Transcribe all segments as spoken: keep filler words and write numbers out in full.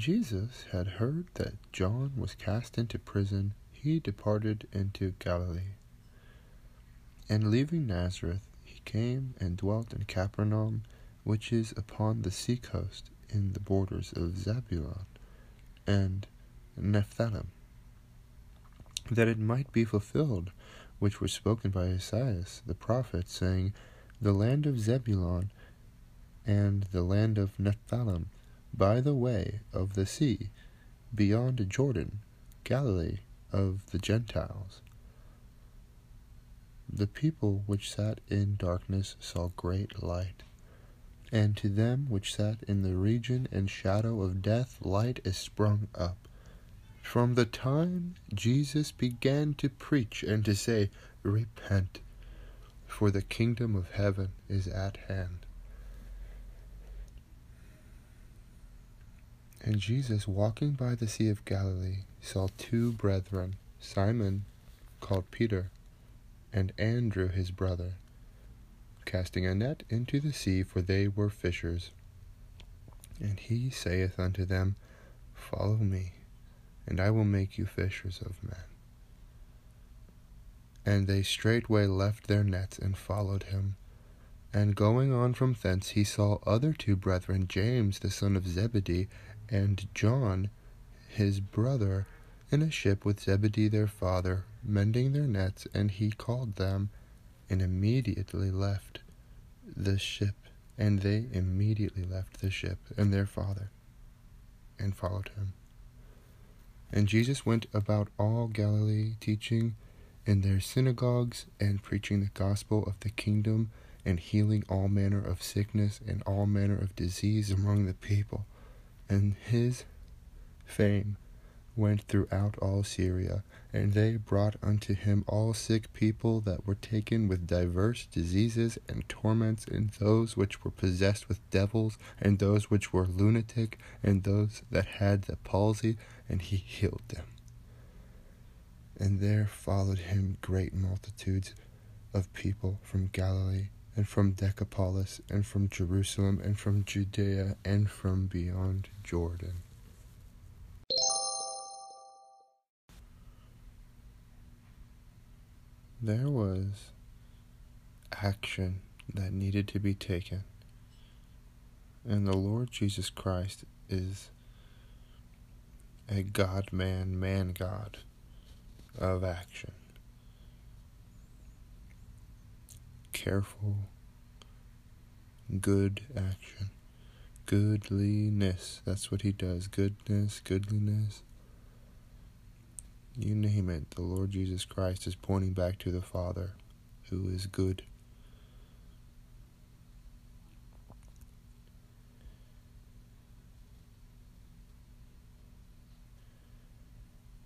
Jesus had heard that John was cast into prison, he departed into Galilee. And leaving Nazareth, he came and dwelt in Capernaum, which is upon the seacoast, in the borders of Zebulon and Nephthalim, that it might be fulfilled which was spoken by Isaias the prophet, saying, "The land of Zebulon and the land of Nephthalim, by the way of the sea, beyond Jordan, Galilee of the Gentiles." The people which sat in darkness saw great light, and to them which sat in the region and shadow of death, light is sprung up. From the time Jesus began to preach and to say, "Repent, for the kingdom of heaven is at hand." And Jesus, walking by the sea of Galilee, saw two brethren, Simon, called Peter, and Andrew his brother, casting a net into the sea, for they were fishers. And he saith unto them, "Follow me, and I will make you fishers of men." And they straightway left their nets and followed him. And going on from thence, he saw other two brethren, James the son of Zebedee, and John his brother, in a ship with Zebedee their father, mending their nets. And he called them, and immediately left the ship, and they immediately left the ship and their father, and followed him. And Jesus went about all Galilee, teaching in their synagogues, and preaching the gospel of the kingdom, and healing all manner of sickness and all manner of disease among the people. And his fame went throughout all Syria, and they brought unto him all sick people that were taken with divers diseases and torments, and those which were possessed with devils, and those which were lunatic, and those that had the palsy, and he healed them. And there followed him great multitudes of people from Galilee, and from Decapolis, and from Jerusalem, and from Judea, and from beyond Jordan. There was action that needed to be taken, and the Lord Jesus Christ is a God-man, man-God of action. Careful, good action, goodliness, that's what he does, goodness, goodliness. You name it, the Lord Jesus Christ is pointing back to the Father, who is good.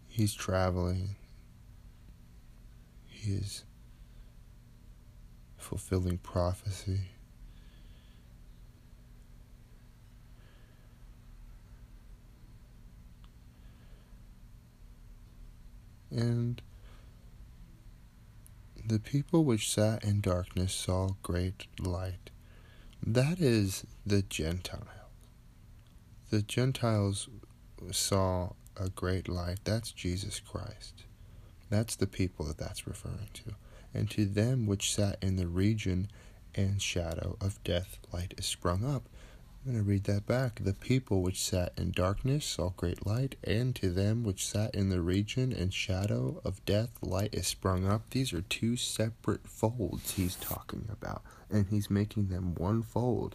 He's traveling. He is fulfilling prophecy. And the people which sat in darkness saw great light. That is the Gentiles. The Gentiles saw a great light. That's Jesus Christ. That's the people that that's referring to. And to them which sat in the region and shadow of death, light is sprung up. I'm going to read that back. The people which sat in darkness saw great light, and to them which sat in the region and shadow of death, light is sprung up. These are two separate folds he's talking about, and he's making them one fold.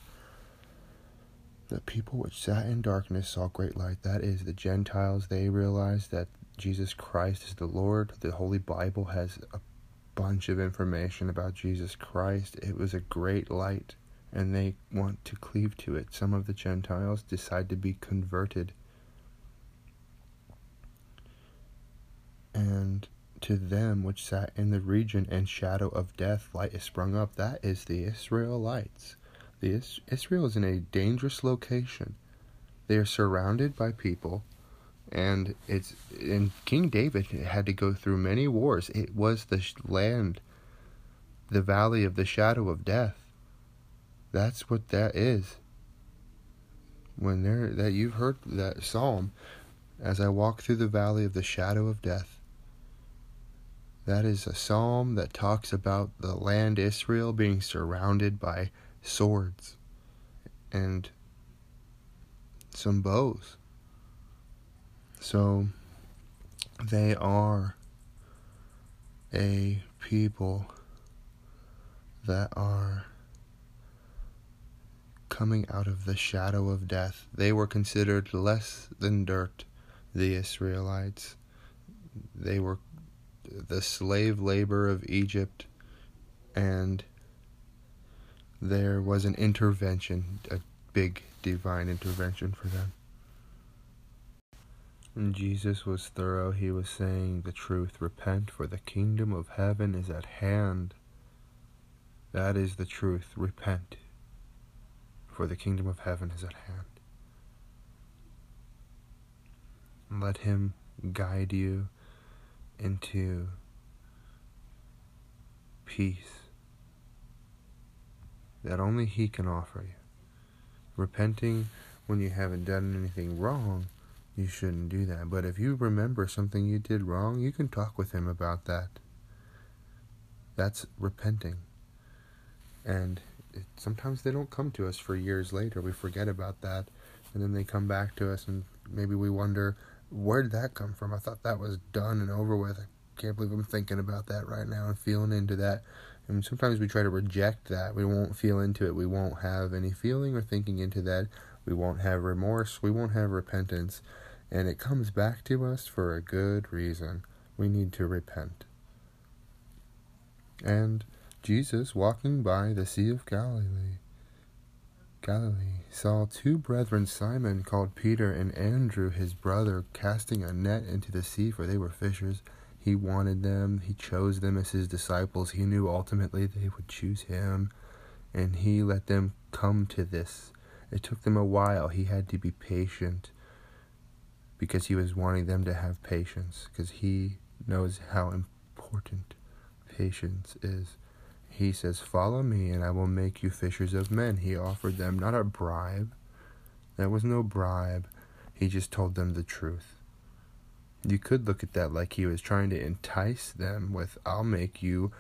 The people which sat in darkness saw great light. That is the Gentiles. They realized that Jesus Christ is the Lord. The Holy Bible has a bunch of information about Jesus Christ. It was a great light, and they want to cleave to it. Some of the Gentiles decide to be converted. And to them which sat in the region and shadow of death, light is sprung up. That is the Israelites. The Is- Israel is in a dangerous location. They are surrounded by people. And it's and King David had to go through many wars. It was the land, the valley of the shadow of death. That's what that is. when there that you've heard that psalm, as I walk through the valley of the shadow of death. That is a psalm that talks about the land Israel being surrounded by swords and some bows. So they are a people that are coming out of the shadow of death. They were considered less than dirt, the Israelites. They were the slave labor of Egypt, and there was an intervention, a big divine intervention for them. And Jesus was thorough. He was saying the truth. Repent, for the kingdom of heaven is at hand. That is the truth. Repent, for the kingdom of heaven is at hand. Let him guide you into peace that only he can offer you. Repenting when you haven't done anything wrong, you shouldn't do that. But if you remember something you did wrong, you can talk with him about that. That's repenting. And it, sometimes they don't come to us for years later. We forget about that. And then they come back to us, and maybe we wonder, where did that come from? I thought that was done and over with. I can't believe I'm thinking about that right now and feeling into that. And sometimes we try to reject that. We won't feel into it. We won't have any feeling or thinking into that. We won't have remorse. We won't have repentance. And it comes back to us for a good reason. We need to repent. And Jesus, walking by the Sea of Galilee, Galilee, saw two brethren, Simon, called Peter, and Andrew, his brother, casting a net into the sea, for they were fishers. He wanted them. He chose them as his disciples. He knew ultimately they would choose him, and he let them come to this. It took them a while. He had to be patient because he was wanting them to have patience, because he knows how important patience is. He says, follow me and I will make you fishers of men. He offered them not a bribe. There was no bribe. He just told them the truth. You could look at that like he was trying to entice them with, I'll make you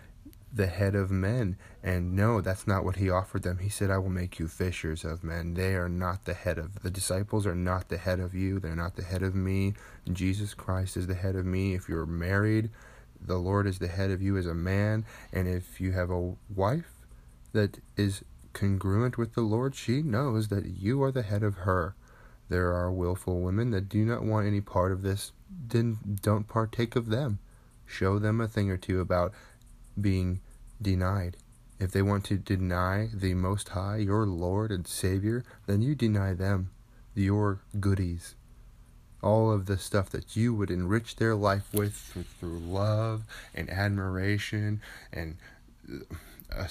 the head of men. And no, that's not what he offered them. He said, I will make you fishers of men. They are not the head of, the disciples are not the head of you. They're not the head of me. Jesus Christ is the head of me. If you're married, the Lord is the head of you as a man. And if you have a wife that is congruent with the Lord, she knows that you are the head of her. There are willful women that do not want any part of this. Then don't partake of them. Show them a thing or two about being denied. If they want to deny the Most High, your Lord and Savior, then you deny them your goodies. All of the stuff that you would enrich their life with through, through love and admiration and a,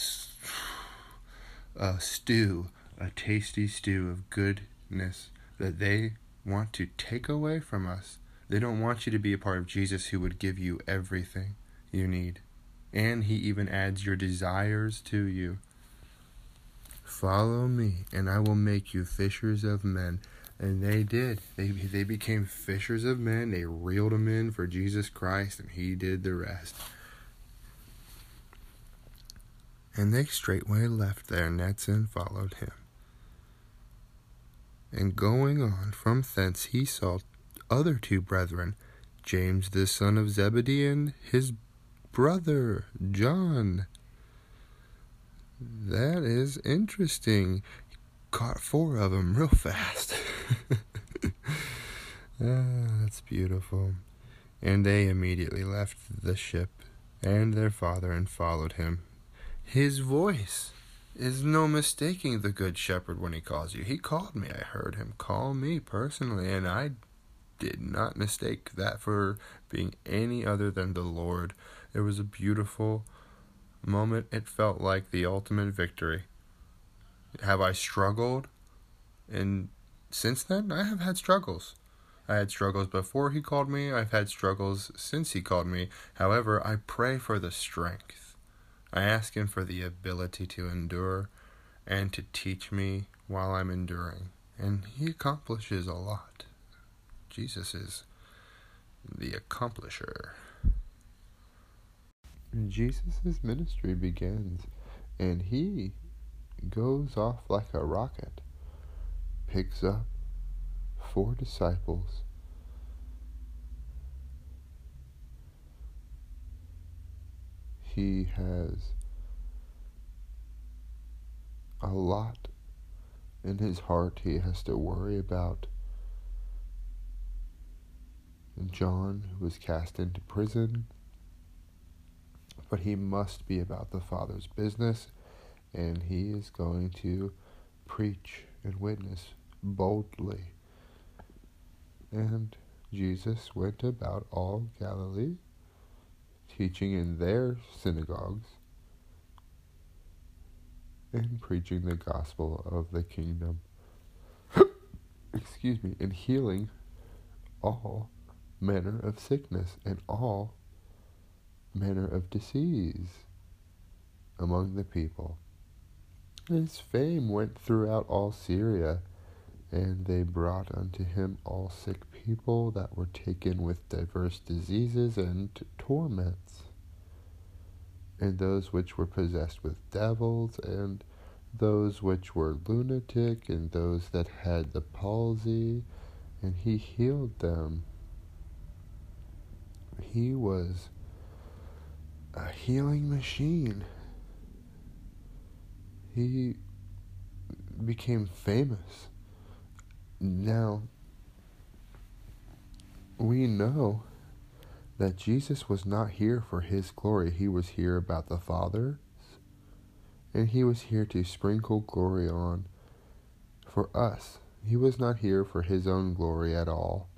a stew, a tasty stew of goodness that they want to take away from us. They don't want you to be a part of Jesus, who would give you everything you need. And he even adds your desires to you. Follow me, and I will make you fishers of men. And they did. They they became fishers of men. They reeled them in for Jesus Christ, and he did the rest. And they straightway left their nets and followed him. And going on from thence, he saw other two brethren, James the son of Zebedee, and his brother John. That is interesting. Caught four of them real fast. ah, that's beautiful. And they immediately left the ship and their father and followed him. His voice is no mistaking the good shepherd when he calls you. He called me. I heard him call me personally, and I did not mistake that for being any other than the Lord. It was a beautiful moment. It felt like the ultimate victory. Have I struggled? And since then, I have had struggles. I had struggles before he called me. I've had struggles since he called me. However, I pray for the strength. I ask him for the ability to endure and to teach me while I'm enduring. and he accomplishes a lot. Jesus is the accomplisher. Jesus' ministry begins, and he goes off like a rocket, picks up four disciples, he has a lot in his heart he has to worry about. John, who was cast into prison, but he must be about the Father's business, and he is going to preach and witness boldly. And Jesus went about all Galilee, teaching in their synagogues and preaching the gospel of the kingdom. Excuse me, and healing all manner of sickness and all manner of disease among the people. His fame went throughout all Syria, and they brought unto him all sick people that were taken with diverse diseases and torments, and those which were possessed with devils, and those which were lunatic, and those that had the palsy, and he healed them. He was a healing machine. He became famous. Now, we know that Jesus was not here for his glory. He was here about the Father's, and he was here to sprinkle glory on for us. He was not here for his own glory at all.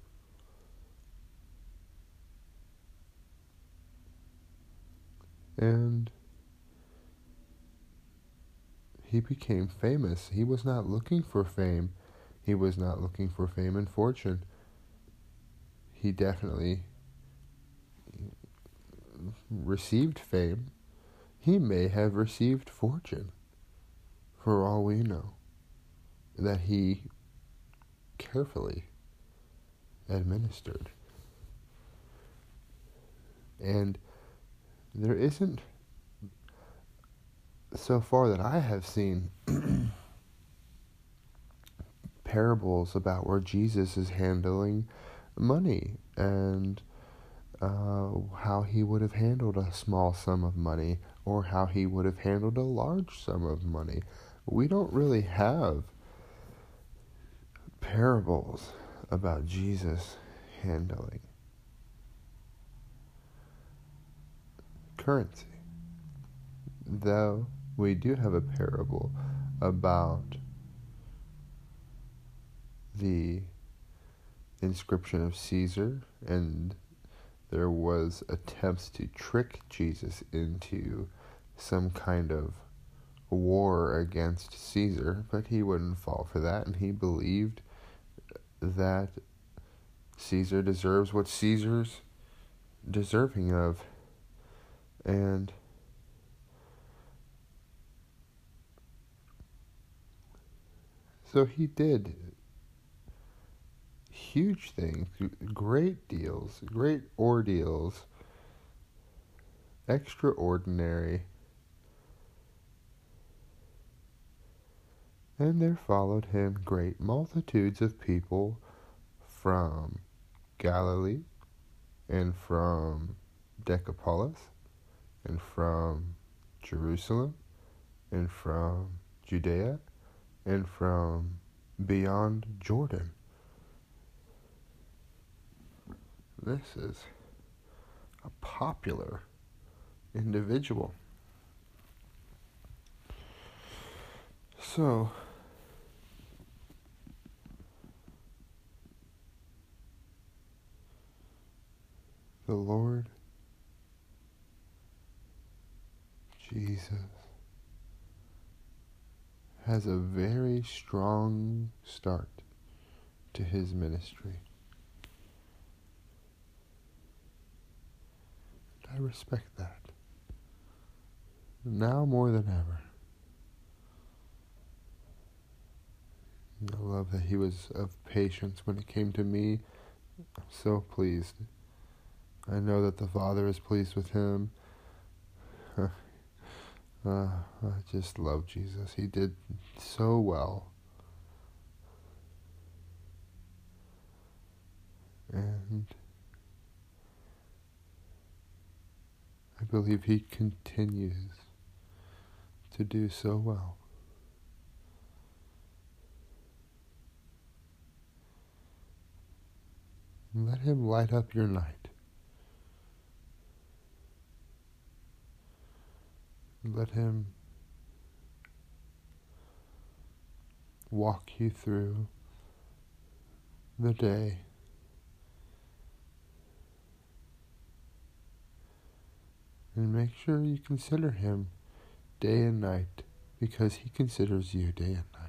And he became famous. He was not looking for fame. He was not looking for fame and fortune. He definitely received fame. He may have received fortune, for all we know, that he carefully administered. And there isn't, so far that I have seen, parables about where Jesus is handling money and uh, how he would have handled a small sum of money or how he would have handled a large sum of money. We don't really have parables about Jesus handling currency, though we do have a parable about the inscription of Caesar, and there was attempts to trick Jesus into some kind of war against Caesar, but he wouldn't fall for that, and he believed that Caesar deserves what Caesar's deserving of. And so he did huge things, great deals, great ordeals, extraordinary. And there followed him great multitudes of people from Galilee and from Decapolis, and from Jerusalem, and from Judea, and from beyond Jordan. This is a popular individual. So, the Lord Jesus has a very strong start to his ministry. I respect that. Now more than ever. I love that he was of patience when it came to me. I'm so pleased. I know that the Father is pleased with him. uh, I just love Jesus. He did so well. And I believe he continues to do so well. Let him light up your night. Let him walk you through the day. And make sure you consider him day and night, because he considers you day and night.